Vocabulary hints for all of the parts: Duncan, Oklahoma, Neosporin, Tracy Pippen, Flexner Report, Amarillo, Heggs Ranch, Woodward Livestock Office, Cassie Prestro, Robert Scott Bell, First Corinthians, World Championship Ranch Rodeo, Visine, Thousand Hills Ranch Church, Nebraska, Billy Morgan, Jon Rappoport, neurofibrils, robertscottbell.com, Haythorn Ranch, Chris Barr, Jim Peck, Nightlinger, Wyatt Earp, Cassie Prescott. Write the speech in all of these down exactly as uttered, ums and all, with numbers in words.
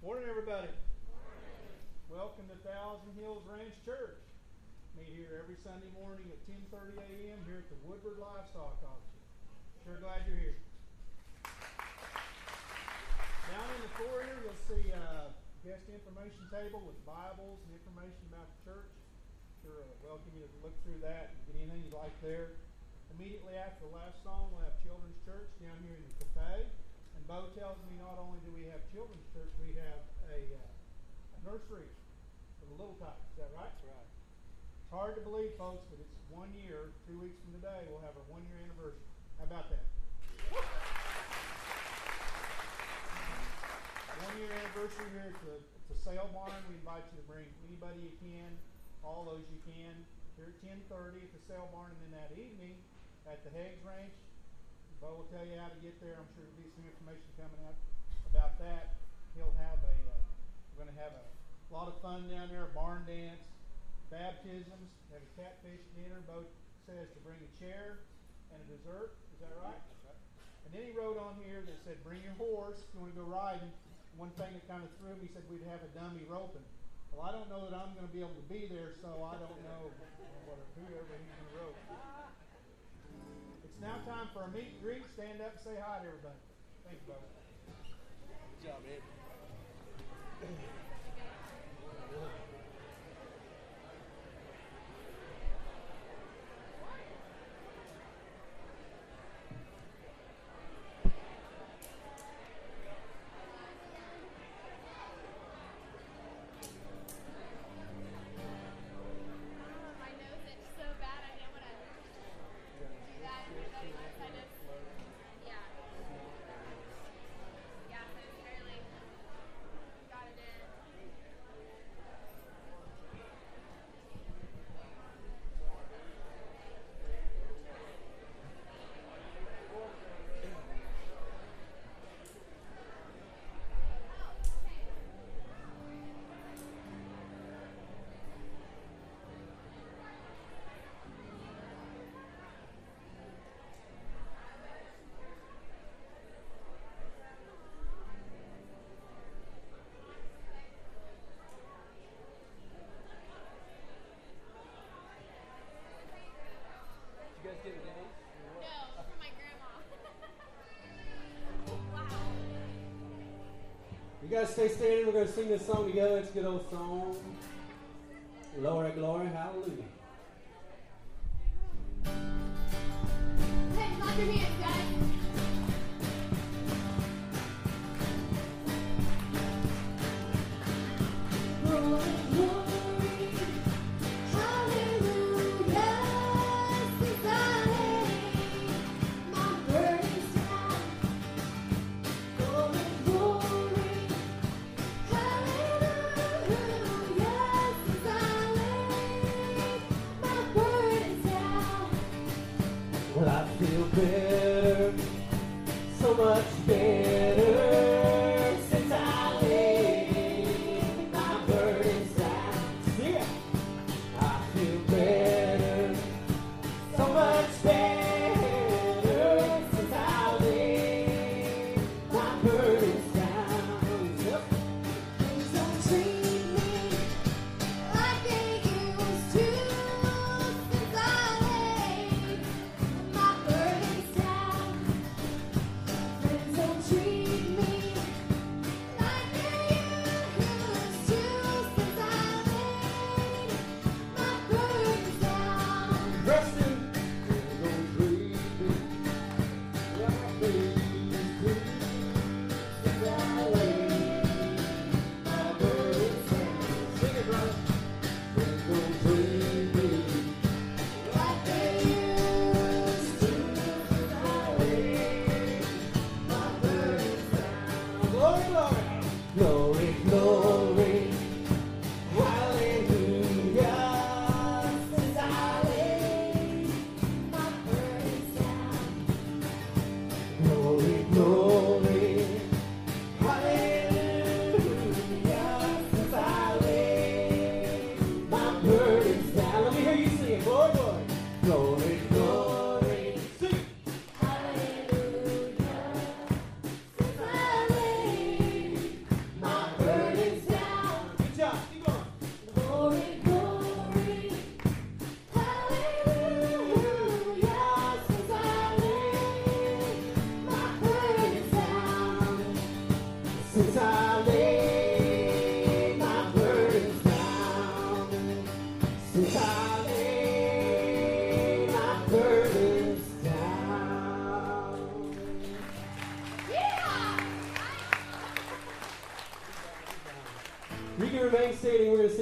Morning, everybody. Morning. Welcome to Thousand Hills Ranch Church. Meet here every Sunday morning at ten thirty a m here at the Woodward Livestock Office. Sure glad you're here. Down in the foyer, you'll see a uh, guest information table with Bibles and information about the church. Sure uh, welcome you to look through that and get anything you'd like there. Immediately after the last song, we'll have Children's Church down here in the cafe. And Bo tells me not only do we have children's church, we have a, uh, a nursery for the little types. Is that right? Right. It's hard to believe, folks, but it's one year, two weeks from today, we'll have our one-year anniversary. How about that? One-year anniversary here at the, at the sale barn. We invite you to bring anybody you can, all those you can, here at ten thirty at the sale barn, and then that evening at the Heggs Ranch. Bo will tell you how to get there. I'm sure there'll be some information coming out about that. He'll have a, uh, we're going to have a lot of fun down there, a barn dance, baptisms, have a catfish dinner. Bo says to bring a chair and a dessert. Is that right? That's right. And then he wrote on here that said, bring your horse if you want to go riding. One thing that kind of threw me, he said we'd have a dummy roping. Well, I don't know that I'm going to be able to be there, so I don't know what, whoever he's going to rope. It's now time for a meet and greet. Stand up and say hi to everybody. Thank you, brother. Good job, Ed. Yeah. stay standing. We're going to sing this song together. It's a good old song. Glory, glory, hallelujah. Hey, clap your hands, guys.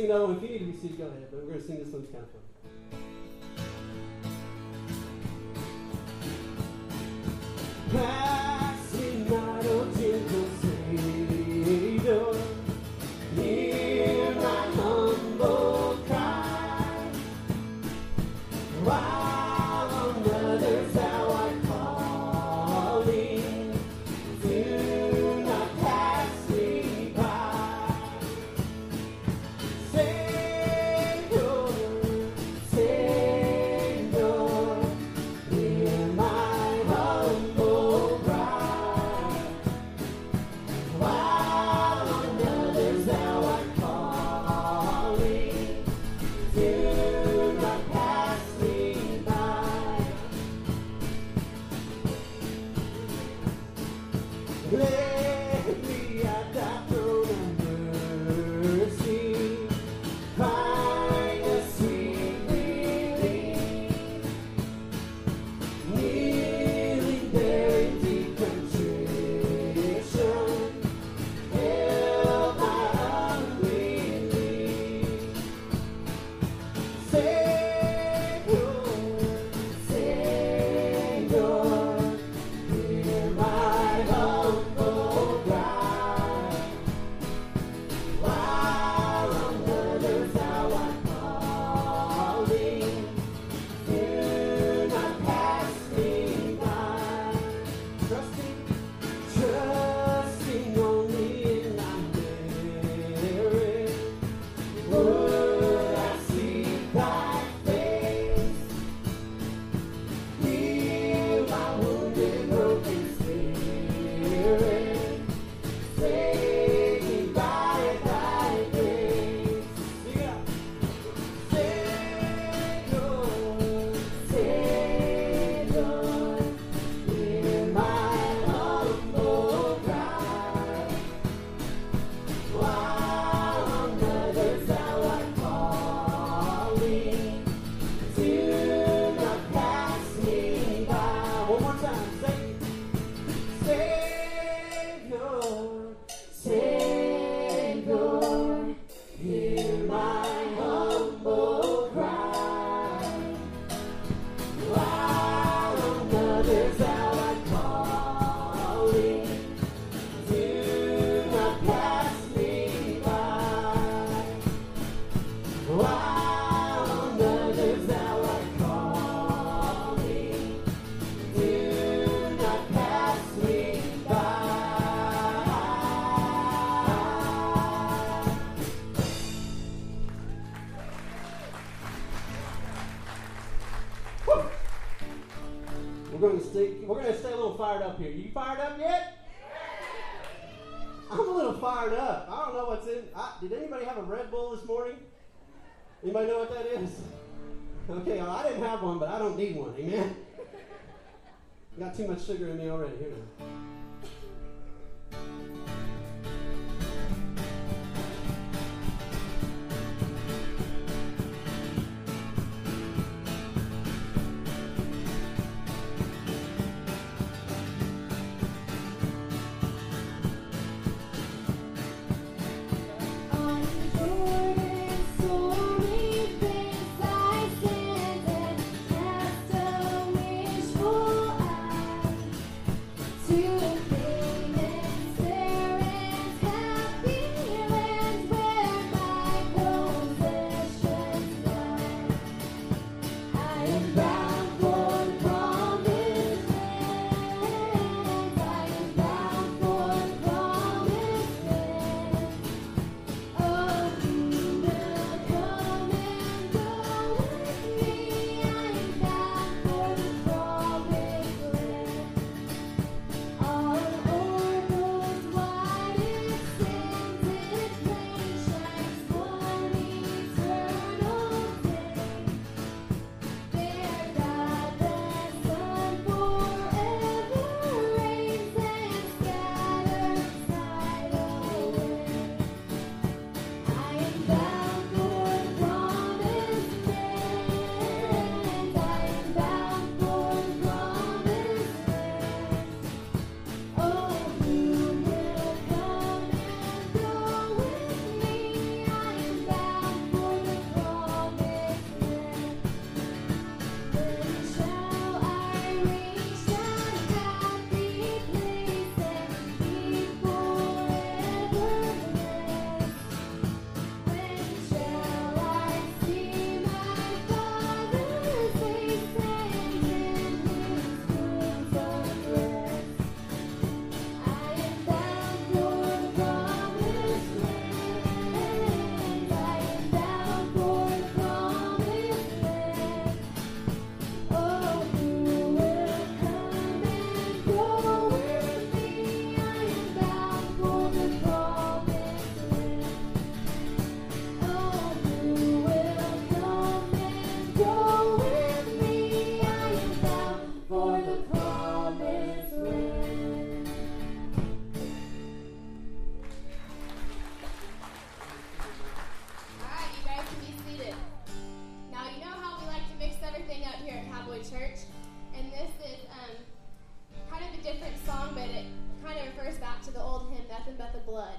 No, if you need to be seated, go ahead, but we're going to sing this one. It's kind of fun. Thank you. We're going to stay, we're going to stay a little fired up here. You fired up yet? I'm a little fired up. I don't know what's in. I, did anybody have a Red Bull this morning? Anybody know what that is? Okay, well, I didn't have one, but I don't need one. Amen? Got too much sugar in me already. Here now. Nothing but the blood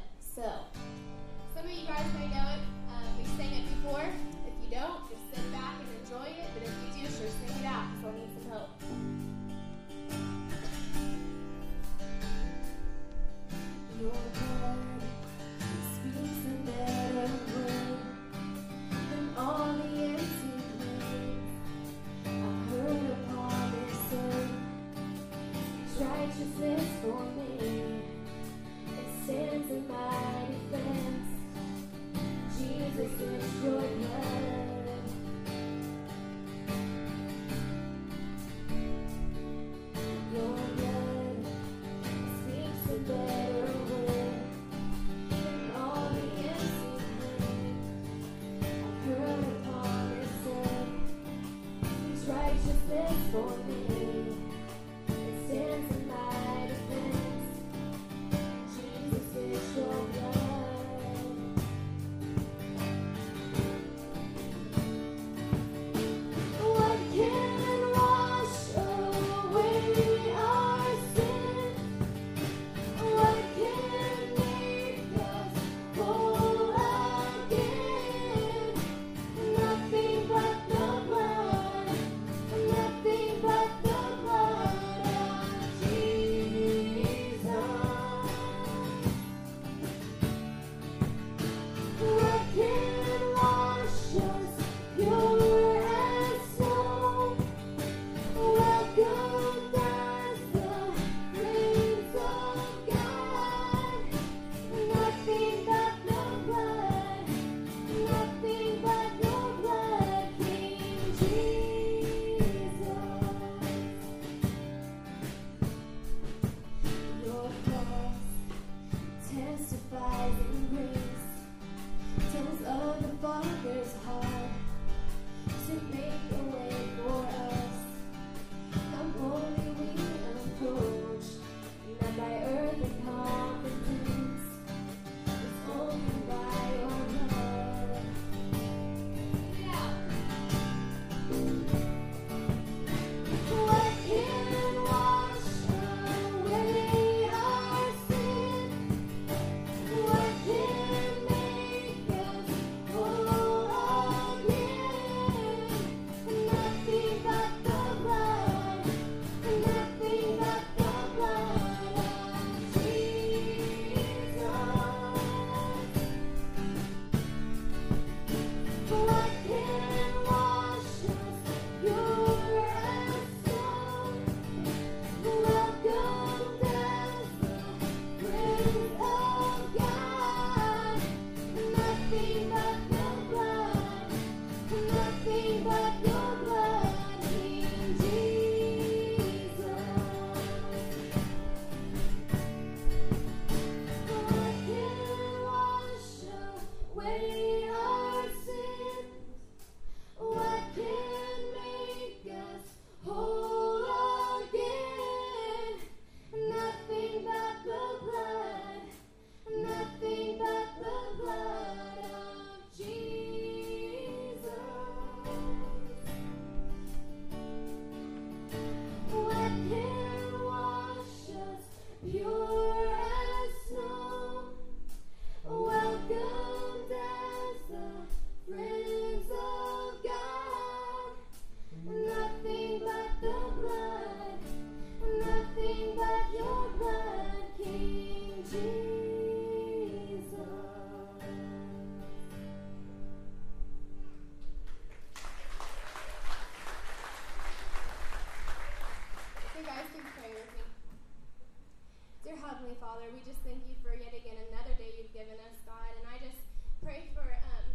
Father, we just thank you for yet again another day you've given us, God. And I just pray for um,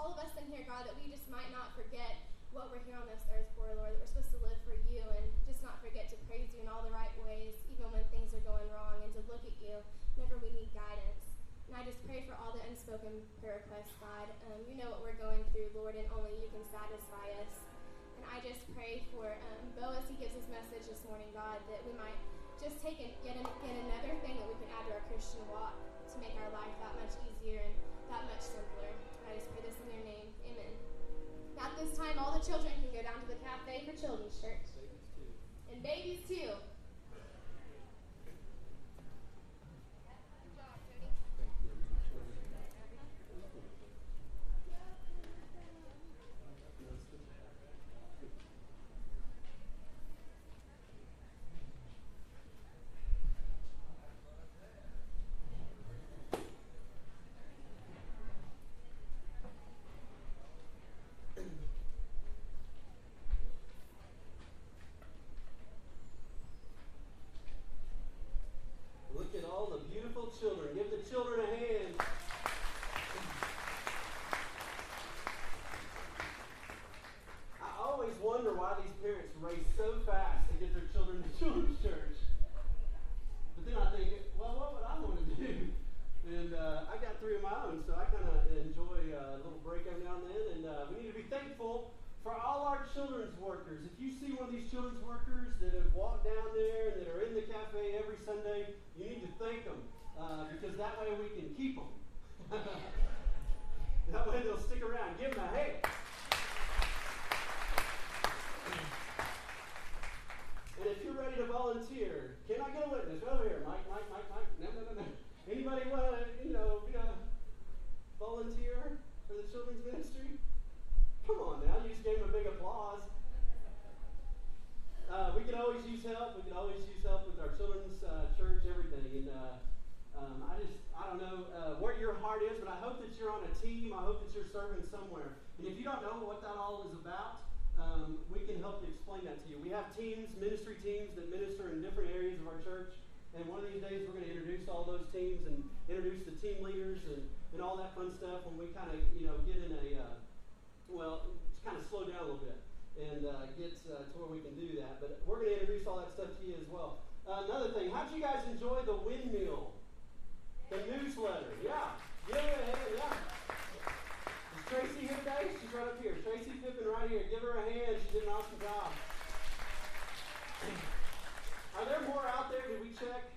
all of us in here, God, that we just might not forget what we're here on this earth for, Lord, that we're supposed to live for you and just not forget to praise you in all the right ways, even when things are going wrong, and to look at you whenever we need guidance. And I just pray for all the unspoken prayer requests, God. Um, you know what we're going through, Lord, and only you can satisfy us. And I just pray for um, Bo as he gives his message this morning, God, that we might just take an, yet, an, yet another thing that we can add to our Christian walk to make our life that much easier and that much simpler. And I just pray this in your name. Amen. At this time, all the children can go down to the cafe for children's church. Babies too. And babies too. Children, give the children a hand. I always wonder why these parents race so fast to get their children to children's church. But then I think, well, what would I want to do? And uh, I got three of my own, so I kind of enjoy uh, a little break every now and then. And uh, we need to be thankful for all our children's workers. If you see one of these children's workers that have walked down there and that are in the cafe every Sunday, you need to thank them. Uh, because that way we can keep them. That way they'll stick around. Give them a hand. And if you're ready to volunteer, can I get a witness? Right over here, Mike, Mike, Mike, Mike. No, no, no, no. Anybody want to, you know, you know, volunteer for the children's ministry? Come on now. You just gave them a big applause. Uh, we can always use help. We can always use help with our children's uh, church, everything. And uh, Um, I just, I don't know uh, where your heart is, but I hope that you're on a team. I hope that you're serving somewhere. And if you don't know what that all is about, um, we can help you explain that to you. We have teams, ministry teams that minister in different areas of our church. And one of these days we're going to introduce all those teams and introduce the team leaders and, and all that fun stuff when we kind of, you know, get in a, uh, well, kind of slow down a little bit and uh, get uh, to where we can do that. But we're going to introduce all that stuff to you as well. Uh, another thing, how'd you guys enjoy the windmill? The newsletter, yeah. Yeah, yeah, yeah. Is Tracy here today? She's right up here. Tracy Pippen right here. Give her a hand. She did an awesome job. Are there more out there? Did we check?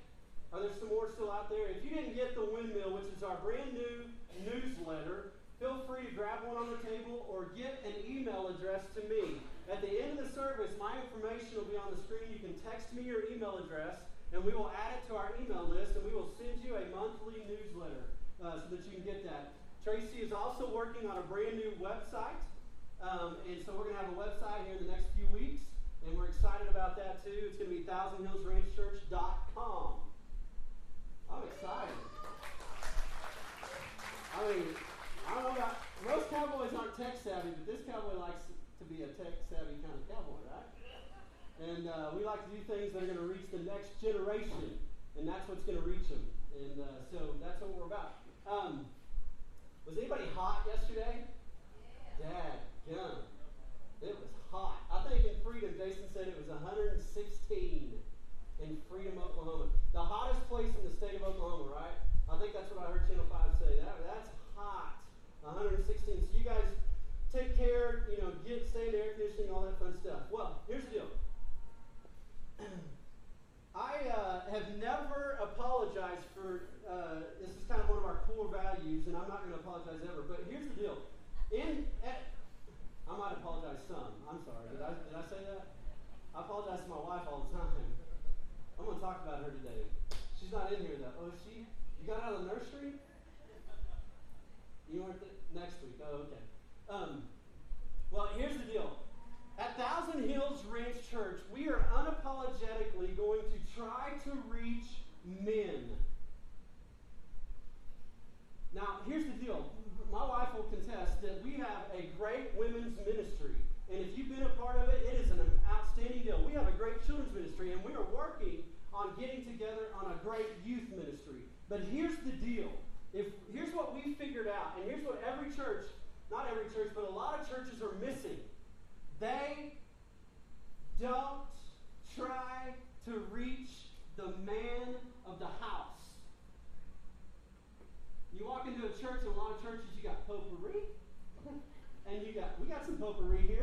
Are there some more still out there? If you didn't get the windmill, which is our brand new newsletter, feel free to grab one on the table or get an email address to me. At the end of the service, my information will be on the screen. You can text me your email address, and we will add it to our email list, and we will send you a monthly newsletter uh, so that you can get that. Tracy is also working on a brand new website, um, and so we're going to have a website here in the next few weeks, and we're excited about that too. It's going to be thousand hills ranch church dot com. I'm excited. I mean, I don't know about, most cowboys aren't tech savvy, but this cowboy likes to be a tech savvy kind of cowboy, right? And uh, we like to do things that are going to reach the next generation, and that's what's going to reach them. And uh, so that's what we're about. Um, was anybody hot yesterday? Yeah. Dad, gun. It was hot. I think in Freedom, Jason said it was one hundred sixteen in Freedom, Oklahoma. The hottest place in the state of Oklahoma, right? I think that's what I heard Channel five say. That, that's hot. one hundred sixteen. So you guys take care, you know, get, stay in air conditioning, all that fun stuff. Well, here's the deal. I uh, have never apologized for, uh, this is kind of one of our core values, and I'm not going to apologize ever, but here's the deal. In, at, I might apologize some. I'm sorry. Did I, did I say that? I apologize to my wife all the time. I'm going to talk about her today. She's not in here, though. Oh, she? You got out of the nursery? You weren't there? Next week. Oh, okay. Um, well, here's the deal. At Thousand Hills Ranch Church, we are unapologetically going to try to reach men. Now, here's the deal. My wife will contest that we have a great women's ministry. And if you've been a part of it, it is an outstanding deal. We have a great children's ministry, and we are working on getting together on a great youth ministry.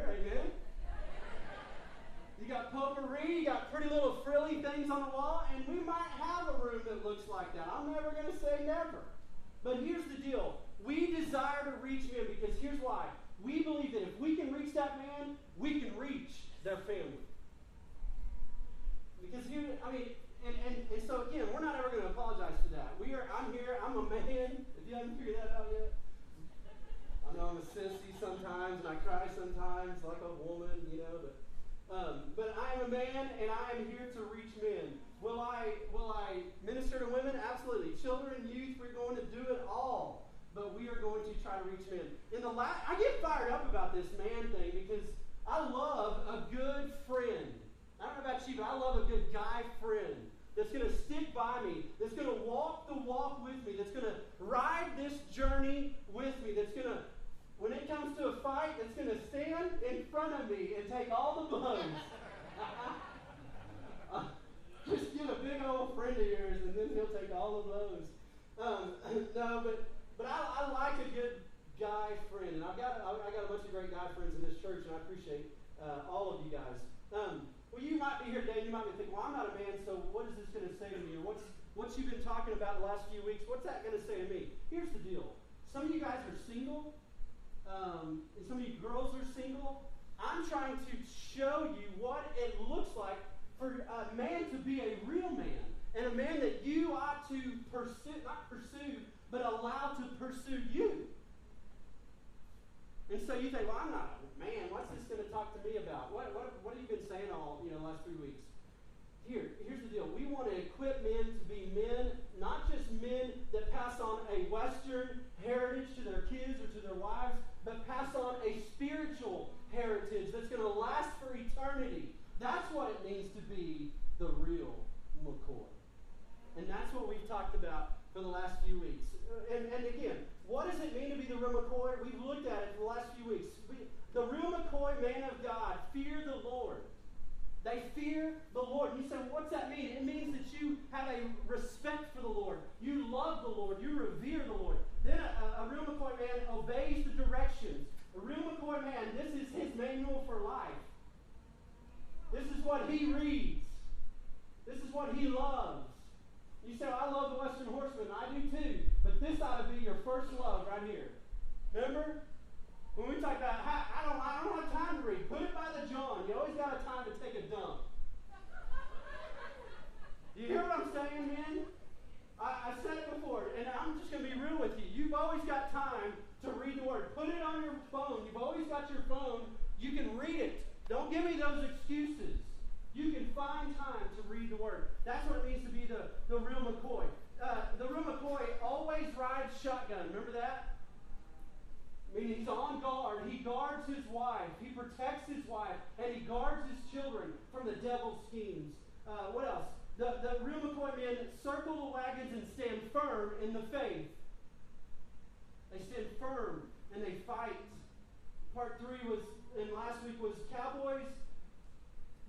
there, amen? You got potpourri, you got pretty little frilly things on the wall, and we might have a room that looks like that. I'm never going to say never. But here's the deal. We desire to reach men because here's why. We believe that if we can reach that man, we can reach their family. Because, you, I mean, and, and, and so again, we're not ever going to apologize for that. We are, I'm here, I'm a man. If you haven't figured that out yet. I know I'm a sissy sometimes, and I cry sometimes like a woman, you know, but... Um, but I am a man, and I am here to reach men. Will I, will I minister to women? Absolutely. Children, youth, we're going to do it all. But we are going to try to reach men. In the last, I get fired up about this man thing because I love a good friend. I don't know about you, but I love a good guy friend that's going to stick by me, that's going to walk the walk with me, that's going to ride this journey with me, that's going to, when it comes to a fight, it's going to stand in front of me and take all the buns. uh, just get a big old friend of yours, and then he'll take all the blows. Um, no, but but I, I like a good guy friend, and I've got I, I got a bunch of great guy friends in this church, and I appreciate uh, all of you guys. Um, well, you might be here today, and you might be thinking, well, I'm not a man, so what is this going to say to me? Or what's what you've been talking about the last few weeks? What's that going to say to me? Here's the deal: some of you guys are single. Um, and some of you girls are single. I'm trying to show you what it looks like for a man to be a real man, and a man that you ought to pursue, not pursue, but allow to pursue you. And so you think, well, I'm not a man. What's this going to talk to me about? What, what, what have you been saying all, you know, the last three weeks? Here, here's the deal. We want to equip men to be men, not just men that pass on a Western heritage to their kids or to their wives, but pass on a spiritual heritage that's going to last for eternity. That's what it means to be the real McCoy. And that's what we've talked about for the last few weeks. And, and again, what does it mean to be the real McCoy? We've looked at it for the last few weeks. We, the real McCoy, man of God, fear the Lord. They fear the Lord. You say, well, what's that mean? It means that you have a respect for the Lord. You love the Lord. You revere the Lord. Then a, a real McCoy man obeys the directions. A real McCoy man, this is his manual for life. This is what he reads. This is what he loves. You say, well, I love the Western Horseman. I do too. But this ought to be your first love right here. Remember? When we talk about, how, I don't, I don't have time to read. Put it by the John. You always got a time to take a dump. You hear what I'm saying, man? I, I said it before, and I'm just going to be real with you. You've always got time to read the Word. Put it on your phone. You've always got your phone. You can read it. Don't give me those excuses. You can find time to read the Word. That's what it means to be the, the real McCoy. Uh, the real McCoy always rides shotgun. Remember that? Meaning he's on guard. He guards his wife. He protects his wife. And he guards his children from the devil's schemes. Uh, what else? The, the real McCoy men circle the wagons and stand firm in the faith. They stand firm and they fight. Part three was, and last week was cowboys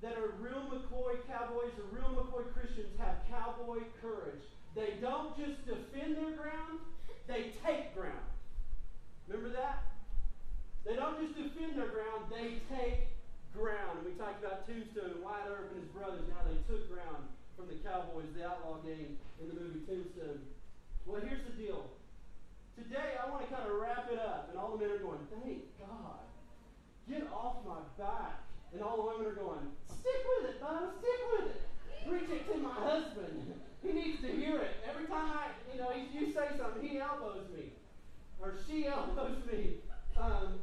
that are real McCoy cowboys or real McCoy Christians have cowboy courage. They don't just defend their ground, they take ground. Remember that? They don't just defend their ground, they take ground. And we talked about Tombstone and Wyatt Earp and his brothers and how they took ground from the Cowboys, the outlaw gang in the movie Tombstone. Well, here's the deal. Today, I want to kind of wrap it up. And all the men are going, thank God. Get off my back. And all the women are going, stick with it, bud. Stick with it. Preach it to my husband. He needs to hear it. Every time I, you know, you say something, he elbows me. Or she elbows me. Um,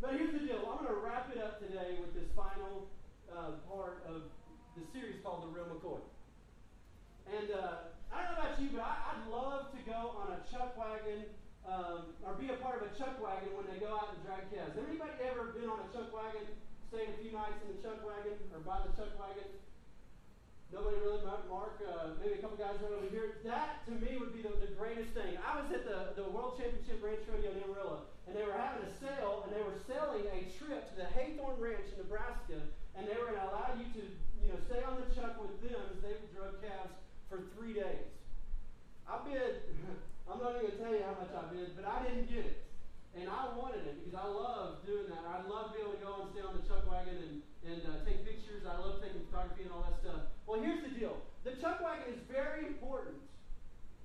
but here's the deal. I'm going to wrap it up today with this final uh, part of the series called The Real McCoy. And uh, I don't know about you, but I, I'd love to go on a chuck wagon um, or be a part of a chuck wagon when they go out and drag calves. Has anybody ever been on a chuck wagon, stayed a few nights in the chuck wagon or by the chuck wagon? Nobody really, Mark, uh, maybe a couple guys right over here. That, to me, would be the, the greatest thing. I was at the, the World Championship Ranch Rodeo in Amarillo, and they were having a sale, and they were selling a trip to the Haythorn Ranch in Nebraska, and they were going to allow you to, you know, stay on the chuck with them as they would drug calves for three days. I bid, I'm not even going to tell you how much I bid, but I didn't get it. And I wanted it because I love doing that. I love being able to go and stay on the chuck wagon and, and uh, take pictures. I love taking photography and all that stuff. Well, here's the deal. The chuck wagon is very important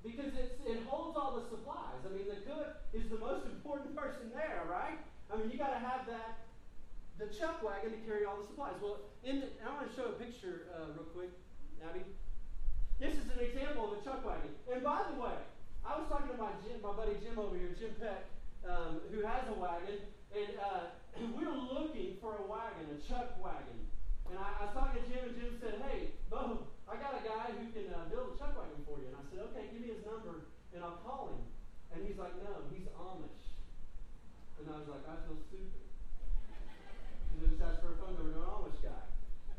because it's, it holds all the supplies. I mean, the cook is the most important person there, right? I mean, you got to have that, the chuck wagon to carry all the supplies. Well, in the, I want to show a picture uh, real quick, Abby. This is an example of a chuck wagon. And by the way, I was talking to my, Jim, my buddy Jim over here, Jim Peck, Um, who has a wagon, and uh, we're looking for a wagon, a chuck wagon. And I, I was talking to Jim, and Jim said, hey, Bo, I got a guy who can uh, build a chuck wagon for you. And I said, okay, give me his number, and I'll call him. And he's like, no, he's Amish. And I was like, I feel stupid. Because it was asked for a phone number to an Amish guy.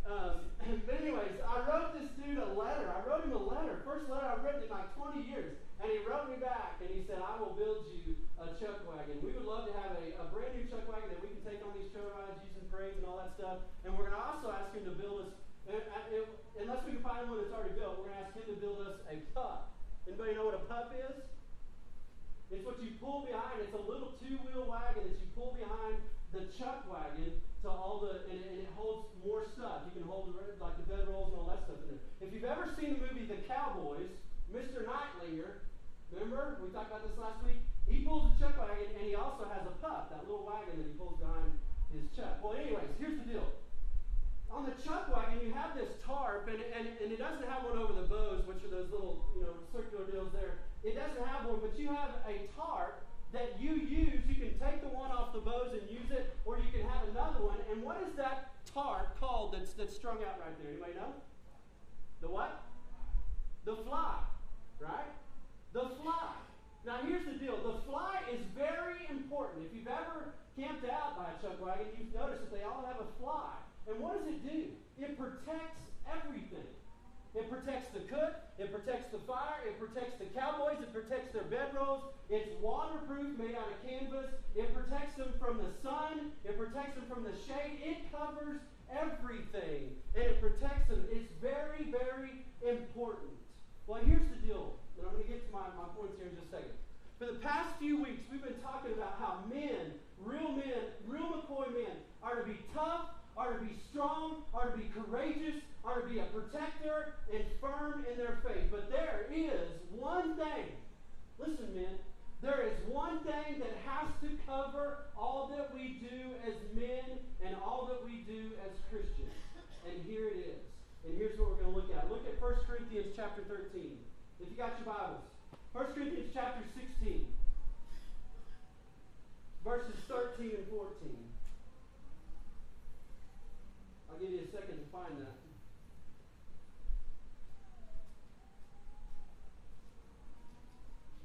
Um, but anyways, I wrote this dude a letter. I wrote him a letter, first letter I've written in like twenty years. And he wrote me back, and he said, I will build you a chuck wagon. We would love to have a, a brand new chuck wagon that we can take on these trail rides, using parades and all that stuff. And we're going to also ask him to build us, and, and, unless we can find one that's already built, we're going to ask him to build us a pup. Anybody know what a pup is? It's what you pull behind. It's a little two-wheel wagon that you pull behind the chuck wagon to all the, and, and it holds more stuff. You can hold like the bed rolls and all that stuff in there. If you've ever seen the movie The Cowboys, Mister Nightlinger, remember? We talked about this last week. He pulls a chuck wagon, and he also has a pup, that little wagon that he pulls behind his chuck. Well, anyways, here's the deal. On the chuck wagon, you have this tarp, and, and, and it doesn't have one over the bows, which are those little, you know, circular deals there. It doesn't have one, but you have a tarp that you use. You can take the one off the bows and use it, or you can have another one. And what is that tarp called that's, that's strung out right there? Anybody know? The what? The fly. Right? The fly. Now here's the deal. The fly is very important. If you've ever camped out by a chuck wagon, you've noticed that they all have a fly. And what does it do? It protects everything. It protects the cook. It protects the fire. It protects the cowboys. It protects their bedrolls. It's waterproof, made out of canvas. It protects them from the sun. It protects them from the shade. It covers everything. And it protects them. It's very, very important. Well, here's the deal, and I'm going to get to my, my points here in just a second. For the past few weeks, we've been talking about how men, real men, real McCoy men, are to be tough, are to be strong, are to be courageous, are to be a protector, and firm in their faith. But there is one thing, listen men, there is one thing that has to cover all that we do as men and all that we do as Christians. And here it is. And here's what we're going to look at. Look at First Corinthians chapter thirteen. If you got your Bibles. First Corinthians chapter sixteen. Verses thirteen and fourteen. I'll give you a second to find that.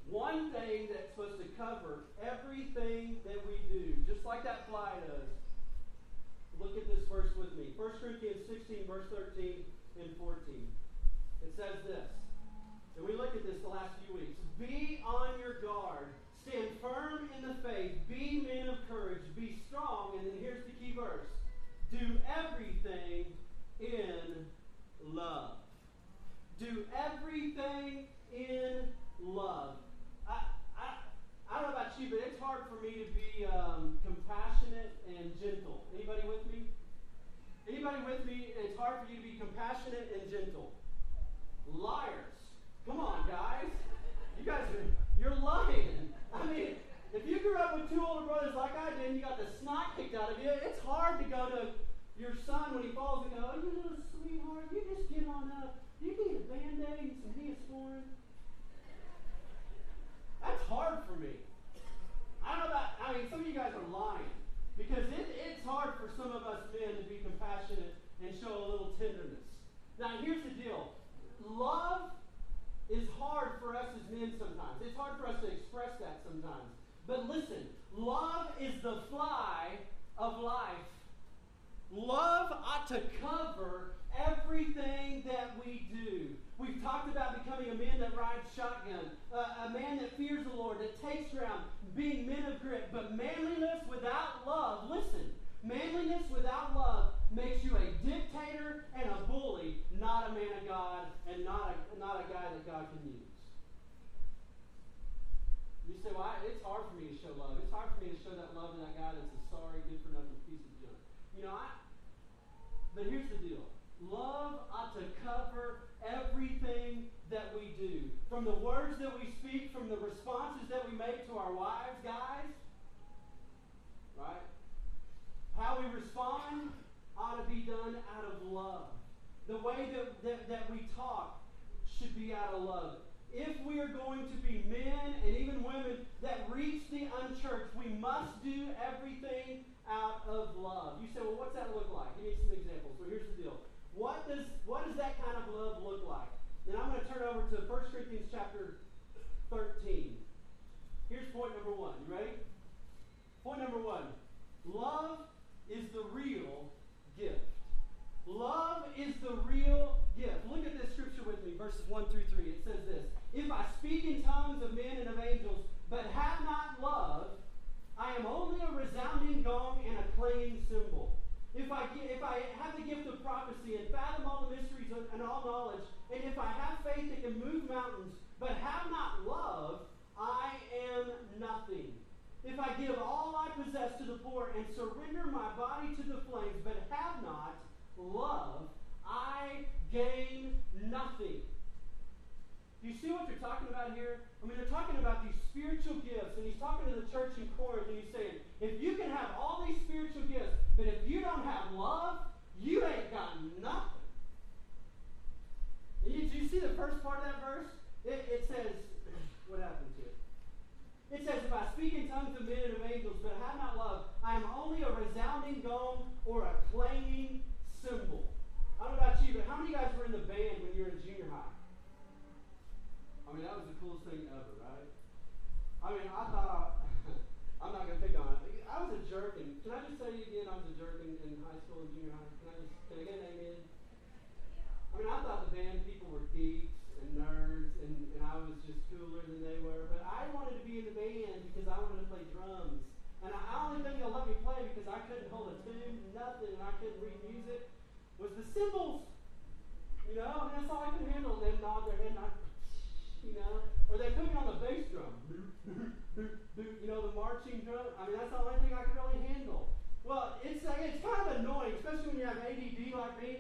One thing that's supposed to cover everything that we do. Just like that fly does. Look at this verse with me. First Corinthians sixteen, verse thirteen and fourteen. It says this. And we looked at this the last few weeks. Be on your guard. Stand firm in the faith. Be men of courage. Be strong. And then here's the key verse. Do everything in love. Do everything in love. I, I, I don't know about you, but it's hard for me to be um, compassionate and gentle. Anybody with me? Anybody with me? It's hard for you to be compassionate and gentle. Liars. Come on, guys. You guys are, you're lying. I mean, if you grew up with two older brothers like I did and you got the snot kicked out of you, it's hard to go to your son when he falls and go, oh, you little sweetheart, you just get on up. You need a Band-Aid and some Neosporin. That's hard for me. I don't know about, I mean, some of you guys are lying. Because it, it's hard for some of us men to be compassionate and show a little tenderness. Now, here's the deal. Love is hard for us as men sometimes. It's hard for us to express that sometimes. But listen, love is the fly of life. Love ought to cover everything that we do. We've talked about becoming a man that rides shotgun, uh, a man that fears the Lord, that takes ground, being men of grit. But manliness without love, listen, manliness without love makes you a dictator and a bully, not a man of God and not a, not a guy that God can use. You say, well, I, it's hard for me to show love. It's hard for me to You know, I, but here's the deal. Love ought to cover everything that we do. From the words that we speak, from the responses that we make to our wives, guys. Right? How we respond ought to be done out of love. The way that, that, that we talk should be out of love. If we are going to be men and even women that reach the unchurched, we must do everything out of love. You say, well, what's that look like? Give me some examples. So here's the deal. What does what does that kind of love look like? Then I'm going to turn over to First Corinthians chapter thirteen. Here's point number one. You ready? Point number one. Love is the real gift. Love is the real gift. Look at this scripture with me, verses one through three. It says this. If I speak in tongues of men and of angels, but have not love, I am only a resounding gong and a clanging cymbal. If I, if I have the gift of prophecy and fathom all the mysteries and all knowledge, and if I have faith that can move mountains, but have not love, I am nothing. If I give all I possess to the poor and surrender my body to the flames, but have not love, I gain nothing. Do you see what they're talking about here? I mean, they're talking about these spiritual gifts, and he's talking to the church in Corinth, and he's saying, if you can have all these spiritual gifts, but if you don't have love, you ain't got nothing. And you, do you see the first part of that verse? It, it says, what happened to it? It says, if I speak in tongues of men and of angels, but have not love, I am only a resounding gong or a clanging symbol. I don't know about you, but how many guys were in the band when you were in junior high? I mean, that was the coolest thing ever, right? I mean, I thought, I, I'm not going to pick on it. I was a jerk, and can I just say it again? I was a jerk in, in high school and junior high. Can I just, can I get an amen? I mean, I thought the band people were geeks and nerds, and, and I was just cooler than they were, but I wanted to be in the band because I wanted to play drums. And I, I only think they'll let me play because I couldn't hold a tune, nothing, and I couldn't read music, was the cymbals. You know, and that's all I could handle. They nod their head, and I, you know. Or they put me on the bass drum. You know, the marching drum. I mean, that's the only thing I could really handle. Well, it's, like, it's kind of annoying, especially when you have A D D like me,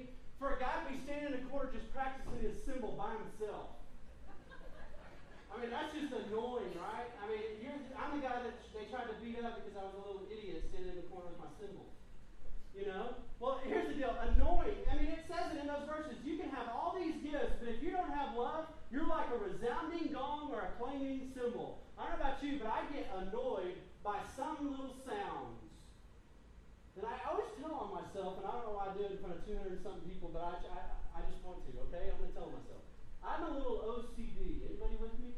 for a guy to be standing in a corner just practicing his cymbal by himself. I mean, that's just annoying, right? I mean, you're, I'm the guy that they tried to beat up because I was a little idiot standing in the corner with my cymbal. You know? Well, here's the deal. Annoying. I mean, it says it in those verses. You can have all these gifts, but if you don't have love, you're like a resounding gong or a clanging cymbal. I don't know about you, but I get annoyed by some little sounds. And I always tell on myself, and I don't know why I do it in front of two hundred and something people, but I, I, I just want to, okay? I'm going to tell myself. I'm a little O C D. Anybody with me?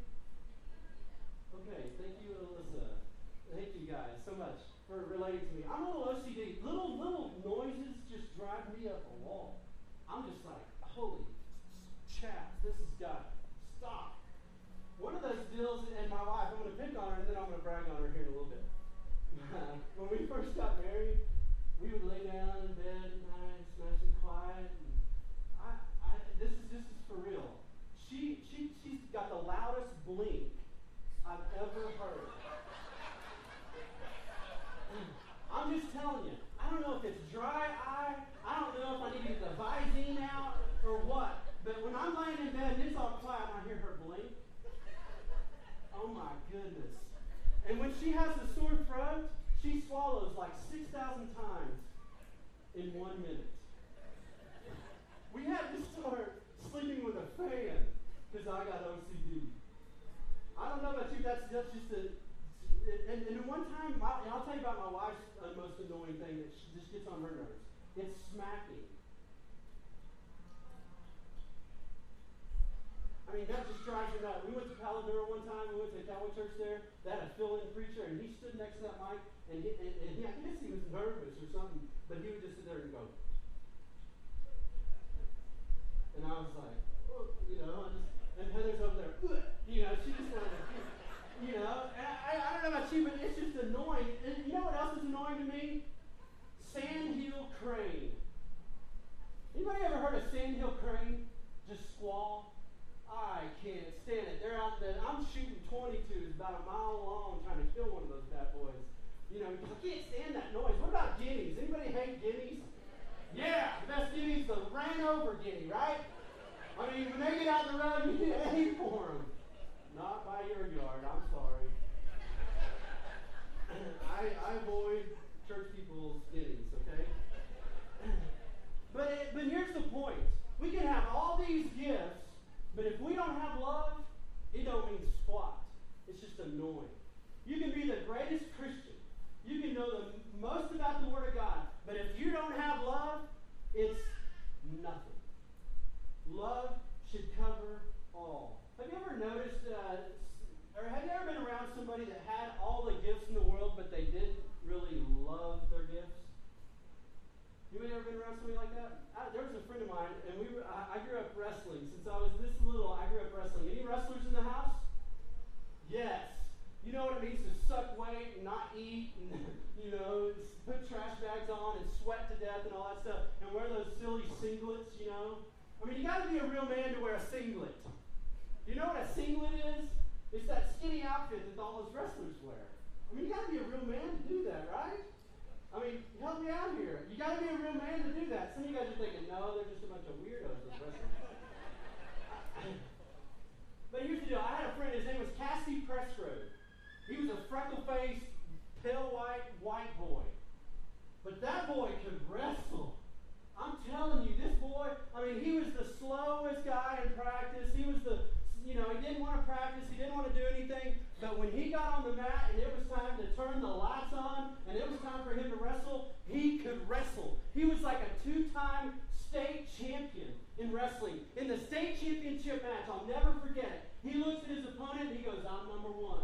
Okay, thank you, Alyssa. Thank you guys so much for relating to me. I'm a little O C D. Little, little noises just drive me up a wall. I'm just like, holy chaps, this has got to stop. One of those deals, and my wife, I'm going to pick on her, and then I'm going to brag on her here in a little bit. When we first got married, we would lay down in bed at night, nice and quiet. And I, I, this is this is for real. She, she, she's got the loudest blink I've ever heard. I'm just telling you, I don't know if it's dry eye, I don't know if I need to get the Visine out or what, but when I'm laying in bed and it's all quiet and I hear her blink, oh my goodness. And when she has a sore throat, she swallows like six thousand times in one minute. We had to start sleeping with a fan because I got O C D. I don't know about you, that's, that's just a... And, and one time, my, and I'll tell you about my wife's uh, most annoying thing that she just gets on her nerves. It's smacking. I mean, that just drives me nuts. We went to Paladura one time. We went to a Catholic church there. They had a fill-in preacher, and he stood next to that mic, and, he, and, and he, I guess he was nervous or something, but he would just sit there and go. And I was like, oh, you know, I just, and Heather's over there, you know, she just wanted to, you know, and I, I don't know about you, but it's just annoying. And you know what else is annoying to me? Sandhill crane. Anybody ever heard of sandhill crane? Just squall. I can't stand it. They're out there. I'm shooting twenty-twos about a mile long trying to kill one of those bad boys. You know, because I can't stand that noise. What about guineas? Anybody hate guineas? Yeah, the best guinea's the ran over guinea, right? I mean, when they get out in the road, you get aim for them. Not by your yard, I'm sorry. I, I avoid church people's guineas, okay? But, it, but here's the point. We can have all these gifts, but if we don't have love, it don't mean squat. It's just annoying. You can be the greatest Christian. You can know the most about the Word of God, but if you don't have love, it's nothing. Love should cover all. Have you ever noticed, uh, or have you ever been around somebody that had all the gifts in the world, but they didn't really love their gifts? You ever been around somebody like that? I, there was a friend of mine, and we were, I, I grew up wrestling. Since I was this little, I grew up wrestling. Any wrestlers in the house? Yes. You know what it means to suck weight and not eat and, you know, put trash bags on and sweat to death and all that stuff and wear those silly singlets, you know? I mean, you got to be a real man to wear a singlet. You know what a singlet is? It's that skinny outfit that all those wrestlers wear. I mean, you got to be a real man to do that, right? I mean, help me out here. You got to be a real man to do that. Some of you guys are thinking, no, they're just a bunch of weirdos, those wrestlers. I, I, but here's the deal. I had a friend, his name was Cassie Prestro. He was a freckle-faced, pale-white, white boy. But that boy could wrestle. I'm telling you, this boy, I mean, he was the slowest guy in practice. He was the, you know, he didn't want to practice. He didn't want to do anything. But when he got on the mat and it was time to turn the lights on and it was time for him to wrestle, he could wrestle. He was like a two-time state champion in wrestling. In the state championship match, I'll never forget it, he looks at his opponent and he goes, I'm number one.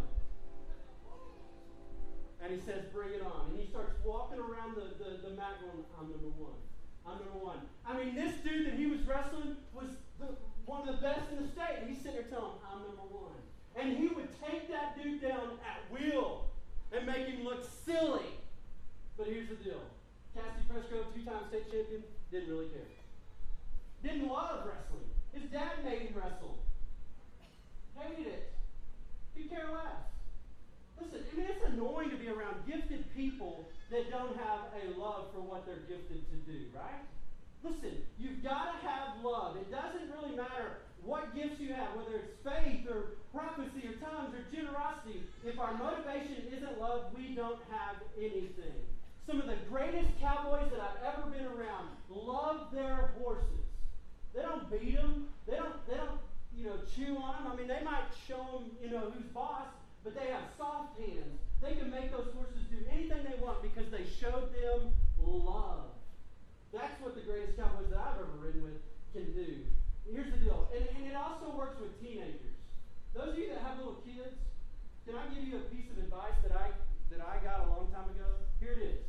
And he says, bring it on. And he starts walking around the, the, the mat going, I'm number one. I'm number one. I mean, this dude that he was wrestling was the, one of the best in the state. And he's sitting there telling him, I'm number one. And he would take that dude down at will and make him look silly. But here's the deal. Cassie Prescott, two-time state champion, didn't really care. Didn't love wrestling. His dad made him wrestle. Hated it. He cared less. Listen, I mean, it's annoying to be around gifted people that don't have a love for what they're gifted to do, right? Listen, you've got to have love. It doesn't really matter what gifts you have, whether it's faith or prophecy or tongues or generosity. If our motivation isn't love, we don't have anything. Some of the greatest cowboys that I've ever been around love their horses. They don't beat them. They don't, they don't, you know, chew on them. I mean, they might show them, you know, who's boss. But they have soft hands. They can make those horses do anything they want because they showed them love. That's what the greatest cowboys that I've ever ridden with can do. Here's the deal. And, and it also works with teenagers. Those of you that have little kids, can I give you a piece of advice that I, that I got a long time ago? Here it is.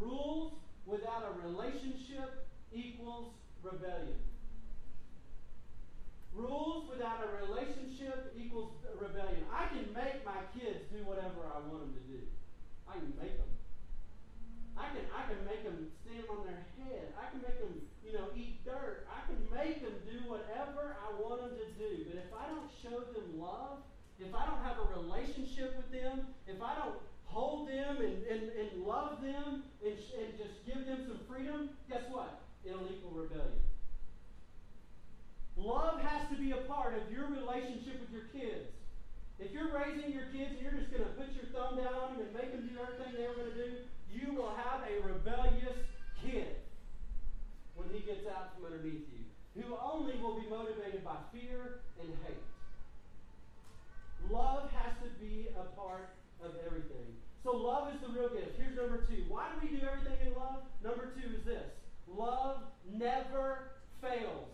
Rules without a relationship equals rebellion. Rules without a relationship equals rebellion. I can make my kids do whatever I want them to do. I can make them. I can, I can make them stand on their head. I can make them, you know, eat dirt. I can make them do whatever I want them to do. But if I don't show them love, if I don't have a relationship with them, if I don't hold them and, and, and love them and, and just give them some freedom, guess what? It'll equal rebellion. Love has to be a part of your relationship with your kids. If you're raising your kids and you're just going to put your thumb down on them and make them do everything they were going to do, you will have a rebellious kid when he gets out from underneath you, who only will be motivated by fear and hate. Love has to be a part of everything. So love is the real gift. Here's number two. Why do we do everything in love? Number two is this. Love never fails.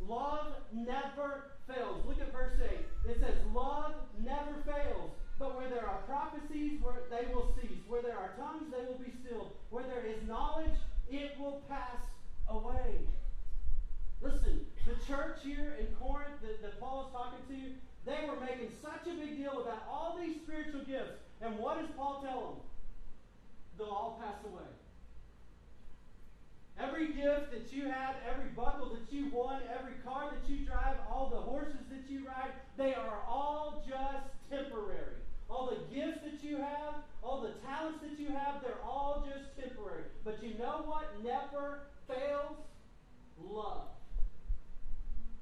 Love never fails. Look at verse eight. It says, love never fails, but where there are prophecies, where they will cease. Where there are tongues, they will be stilled. Where there is knowledge, it will pass away. Listen, the church here in Corinth that, that Paul is talking to, they were making such a big deal about all these spiritual gifts. And what does Paul tell them? They'll all pass away. Every gift that you have, every buckle that you won, every car that you drive, all the horses that you ride, they are all just temporary. All the gifts that you you have, all the talents that you have, they're all just temporary. But you know what never fails? Love.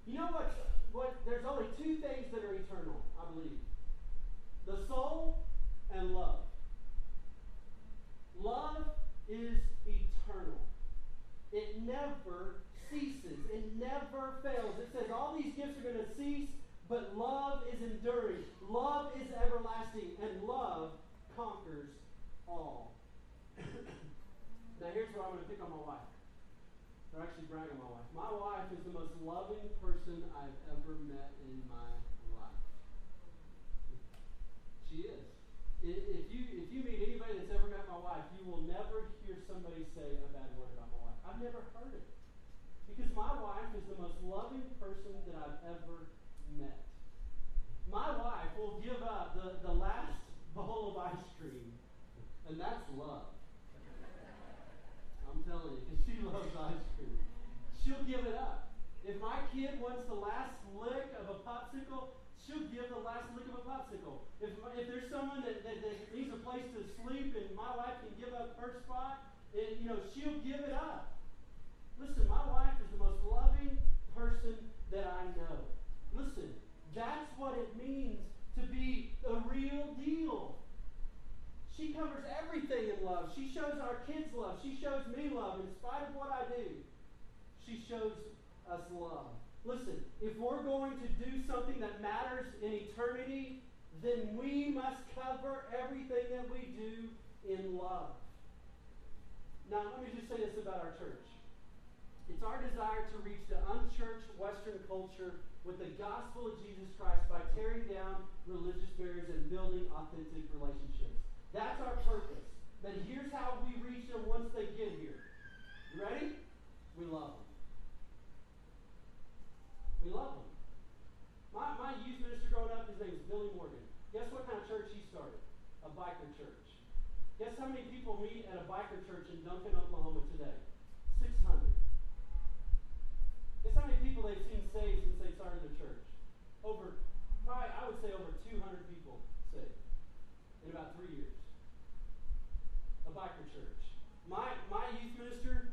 You know what? What? There's only two things that are eternal, I believe. The soul and love. Love is eternal. It never ceases. It never fails. It says all these gifts are going to cease, but love is enduring. Love is everlasting, and love conquers all. Now here's where I'm going to pick on my wife. Or actually brag on my wife. My wife is the most loving person I've ever met in my life. She is. If you, if you meet anybody that's ever met my wife, you will never hear somebody say a bad word about my wife. I've never heard it. Because my wife is the most loving person that I've ever met. My wife will give up the, the last bowl of ice cream, and that's love. I'm telling you, because she loves ice cream. She'll give it up. If my kid wants the last lick of a popsicle, she'll give the last lick of a popsicle. If, if there's someone that, that, that needs a place to sleep and my wife can give up her spot, it, you know, she'll give it up. Listen, my wife is the most loving person that I know. Listen, that's what it means to be a real deal. She covers everything in love. She shows our kids love. She shows me love in spite of what I do. She shows us love. Listen, if we're going to do something that matters in eternity, then we must cover everything that we do in love. Now, let me just say this about our church. It's our desire to reach the unchurched Western culture with the gospel of Jesus Christ by tearing down religious barriers and building authentic relationships. That's our purpose. But here's how we reach them once they get here. You ready? We love them. We love them. My, my youth minister growing up, his name is Billy Morgan. Guess what kind of church he started? A biker church. Guess how many people meet at a biker church in Duncan, Oklahoma today? six hundred. Guess how many people they've seen saved since they started their church? Over, probably, I would say over two hundred people saved in about three years. A biker church. My my youth minister,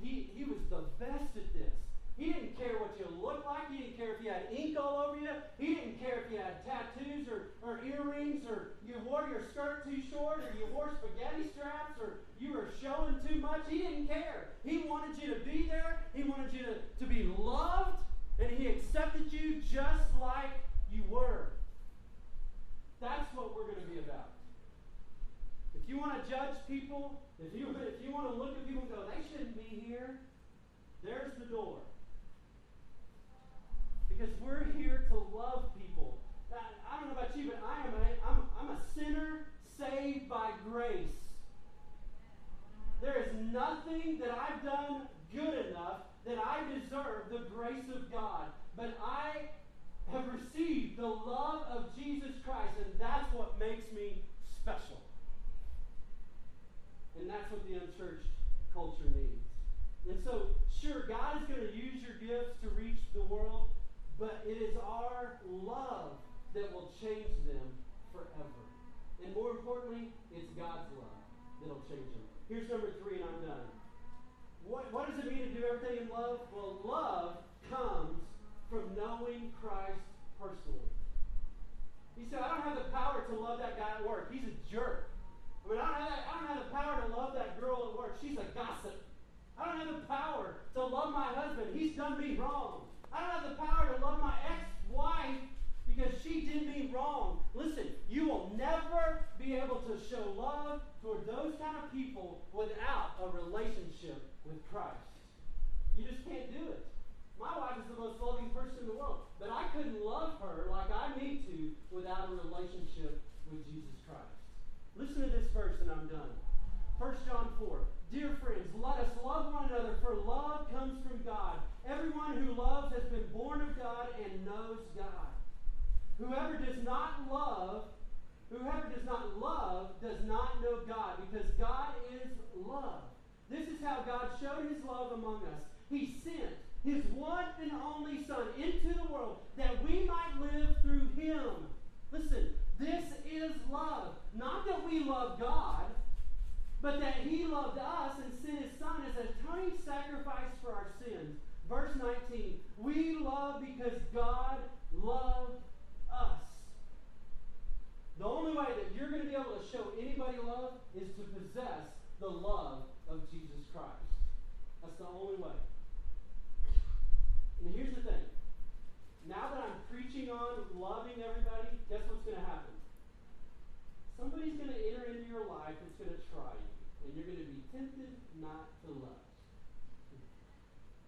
he, he was the best at this. He didn't care what you looked like. He didn't care if you had ink all over you. He didn't care if you had tattoos or, or earrings or you wore your skirt too short or you wore spaghetti straps or you were showing too much. He didn't care. He wanted you to be there. He wanted you to, to be loved, and he accepted you just like you were. That's what we're going to be about. If you want to judge people, if you, if you want to look at people and go, they shouldn't be here, there's the door. Because we're here to love people. Now, I don't know about you, but I am a, I'm, I'm a sinner saved by grace. There is nothing that I've done good enough that I deserve the grace of God. But I have received the love of Jesus Christ, and that's what makes me special. And that's what the unchurched culture needs. And so, sure, God is going to use your gifts to reach the world, but it is our love that will change them forever. And more importantly, it's God's love that will change them. Here's number three, and I'm done. What, what does it mean to do everything in love? Well, love comes from knowing Christ personally. He said, I don't have the power to love that guy at work. He's a jerk. I mean, I don't have, that, I don't have the power to love that girl at work. She's a gossip. I don't have the power to love my husband. He's done me wrong. I don't have the power to love my ex-wife because she did me wrong. Listen, you will never be able to show love toward those kind of people without a relationship with Christ. You just can't do it. My wife is the most loving person in the world, but I couldn't love her like I need to without a relationship with Jesus Christ. Listen to this verse and I'm done. First John four. Dear friends, let us love one another, for love comes from God. Everyone who loves has been born of God and knows God. Whoever does not love, whoever does not love does not know God, because God is love. This is how God showed his love among us. He sent his one and only Son into the world that we might live through him. Listen, this is love. Not that that we love God, but that he loved us and sent his son as a atoning sacrifice for our sins. Verse nineteen, we love because God loved us. The only way that you're going to be able to show anybody love is to possess the love of Jesus Christ. That's the only way. And here's the thing. Now that I'm preaching on loving everybody, guess what's going to happen? Somebody's going to enter into your life that's going to try you, and you're going to be tempted not to love.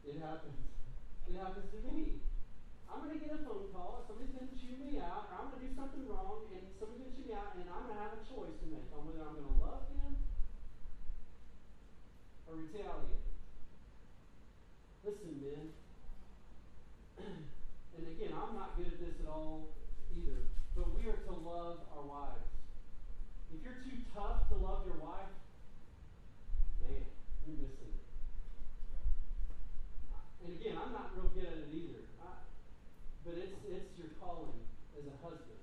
It happens. It happens to me. I'm going to get a phone call, somebody's going to chew me out, or I'm going to do something wrong, and somebody's going to chew me out, and I'm going to have a choice to make on whether I'm going to love them or retaliate. Listen, men. And again, I'm not good at this at all either, but we are to love our wives. If you're too tough to love your wife, man, you're missing it. And again, I'm not real good at it either. I, but it's it's your calling as a husband.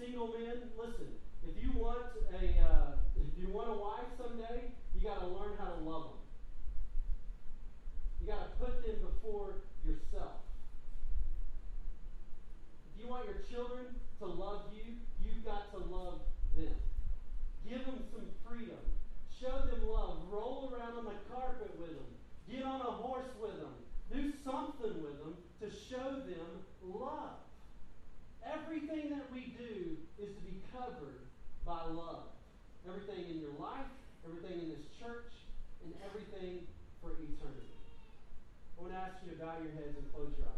Single men, listen. If you want a uh, if you want a wife someday, you got to learn how to love them. You got to put them before yourself. If you want your children to love you, you've got to love them. Give them some freedom. Show them love. Roll around on the carpet with them. Get on a horse with them. Do something with them to show them love. Everything that we do is to be covered by love. Everything in your life, everything in this church, and everything for eternity. I want to ask you to bow your heads and close your eyes.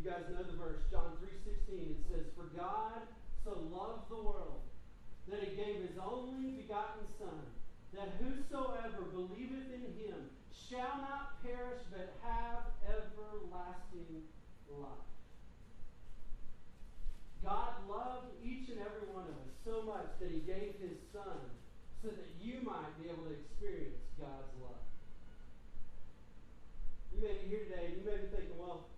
You guys know the verse, John three sixteen. It says, "For God so loved the world that he gave his only begotten Son, that whosoever believeth in him shall not perish but have everlasting life." God loved each and every one of us so much that he gave his Son so that you might be able to experience God's love. You may be here today and you may be thinking, well,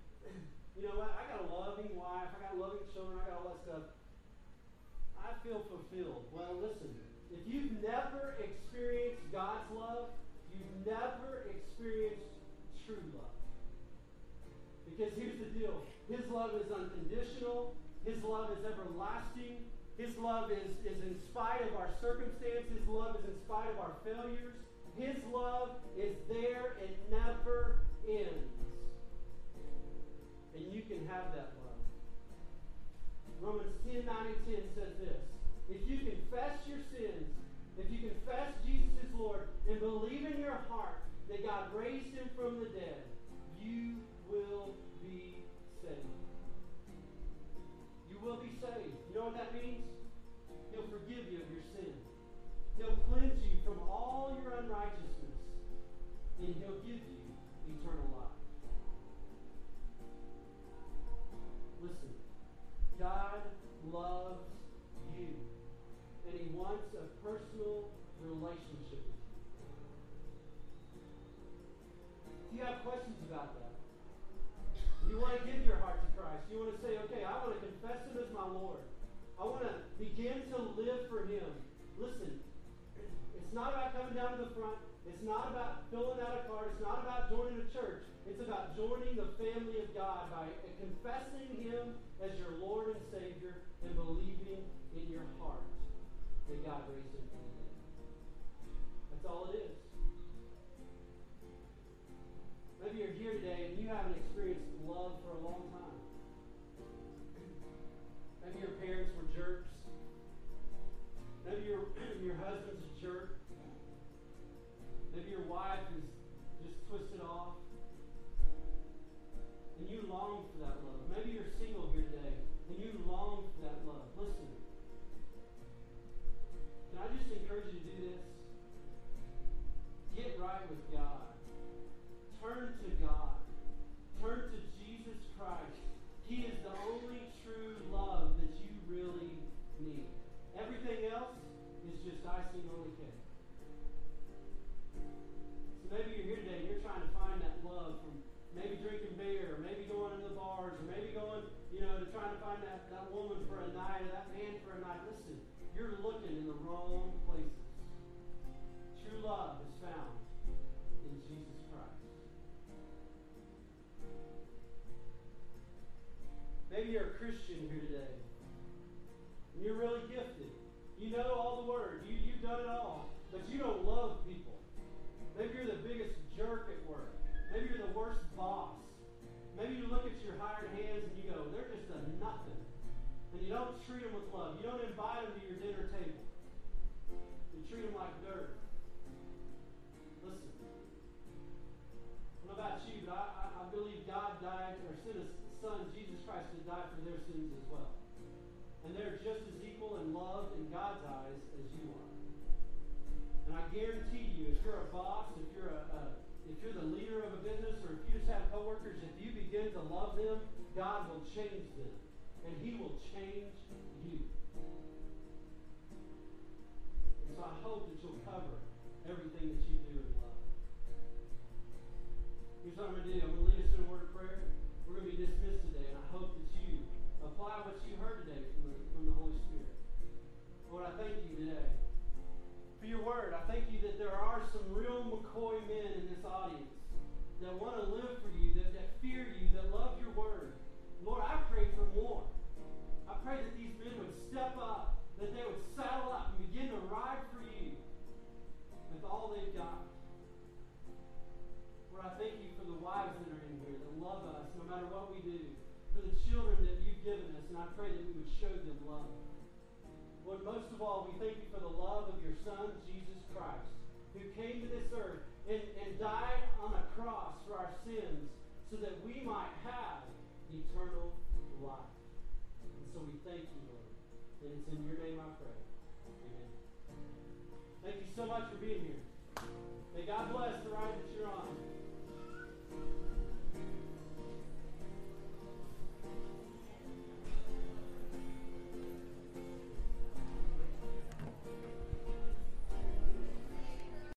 you know what? I got a loving wife. I got loving children. I got all that stuff. I feel fulfilled. Well, listen. If you've never experienced God's love, you've never experienced true love. Because here's the deal. His love is unconditional. His love is everlasting. His love is, is in spite of our circumstances. His love is in spite of our failures. His love is there. It never ends. And you can have that love. Romans ten, nine, and ten says this. If you confess your sins, if you confess Jesus is Lord, and believe in your heart that God raised him from the dead, you will be saved. You will be saved. You know what that means? He'll forgive you of your sin. He'll cleanse you from all your unrighteousness. And he'll give you eternal life. Listen, God loves you, and he wants a personal relationship with you. Do you have questions about that? You want to give your heart to Christ. You want to say, okay, I want to confess him as my Lord. I want to begin to live for him. Listen, it's not about coming down to the front. It's not about filling out a card. It's not about joining a church. It's about joining the family of God by confessing him as your Lord and Savior and believing in your heart that God raised him from the dead. That's all it is. Maybe you're here today and you haven't experienced love for a long time. Maybe your parents were jerks. Maybe your, your husband's a jerk. Maybe your wife is just twisted off. And you long for that love. Maybe you're single here today, and you long for that love. Listen. And I just encourage you to do this. Get right with God. Turn to God. Turn to Jesus Christ. He is the only true love that you really need. Everything else is just icing on the cake. Maybe you're a Christian here today. And you're really gifted. You know all the word. You, you've done it all. But you don't love people. Maybe you're the biggest jerk at work. Maybe you're the worst boss. Maybe you look at your hired hands and you go, they're just a nothing. And you don't treat them with love. You don't invite them to your dinner table. You treat them like dirt. Listen. I don't know about you, but I, I, I believe God died, or sent His Son, Jesus Christ, to die for their sins as well. And they're just as equal and loved in God's eyes as you are. And I guarantee you, if you're a boss, if you're a, a if you're the leader of a business, or if you just have coworkers, if you begin to love them, God will change them, and He will change you. And so I hope that you'll cover everything that you do in love. Here's what I'm going to do. I'm going to lead us in a word of prayer. We're going to be dismissed today, and I hope that you apply what you heard today from the, from the Holy Spirit. Lord, I thank you today for your word. I thank you that there are some real McCoy men in this audience that want to live for you, that, that fear you, that love your word. Lord, I pray for more. I pray that these men would step up, that they would saddle up and begin to ride for you with all they've got. Lord, I thank you for the wives that are in here that love us no matter what we do, for the children that you've given us, and I pray that we would show them love. Lord, most of all, we thank you for the love of your Son, Jesus Christ, who came to this earth and, and died on a cross for our sins so that we might have eternal life. And so we thank you, Lord, and it's in your name I pray. Amen. Thank you so much for being here. May God bless the ride of the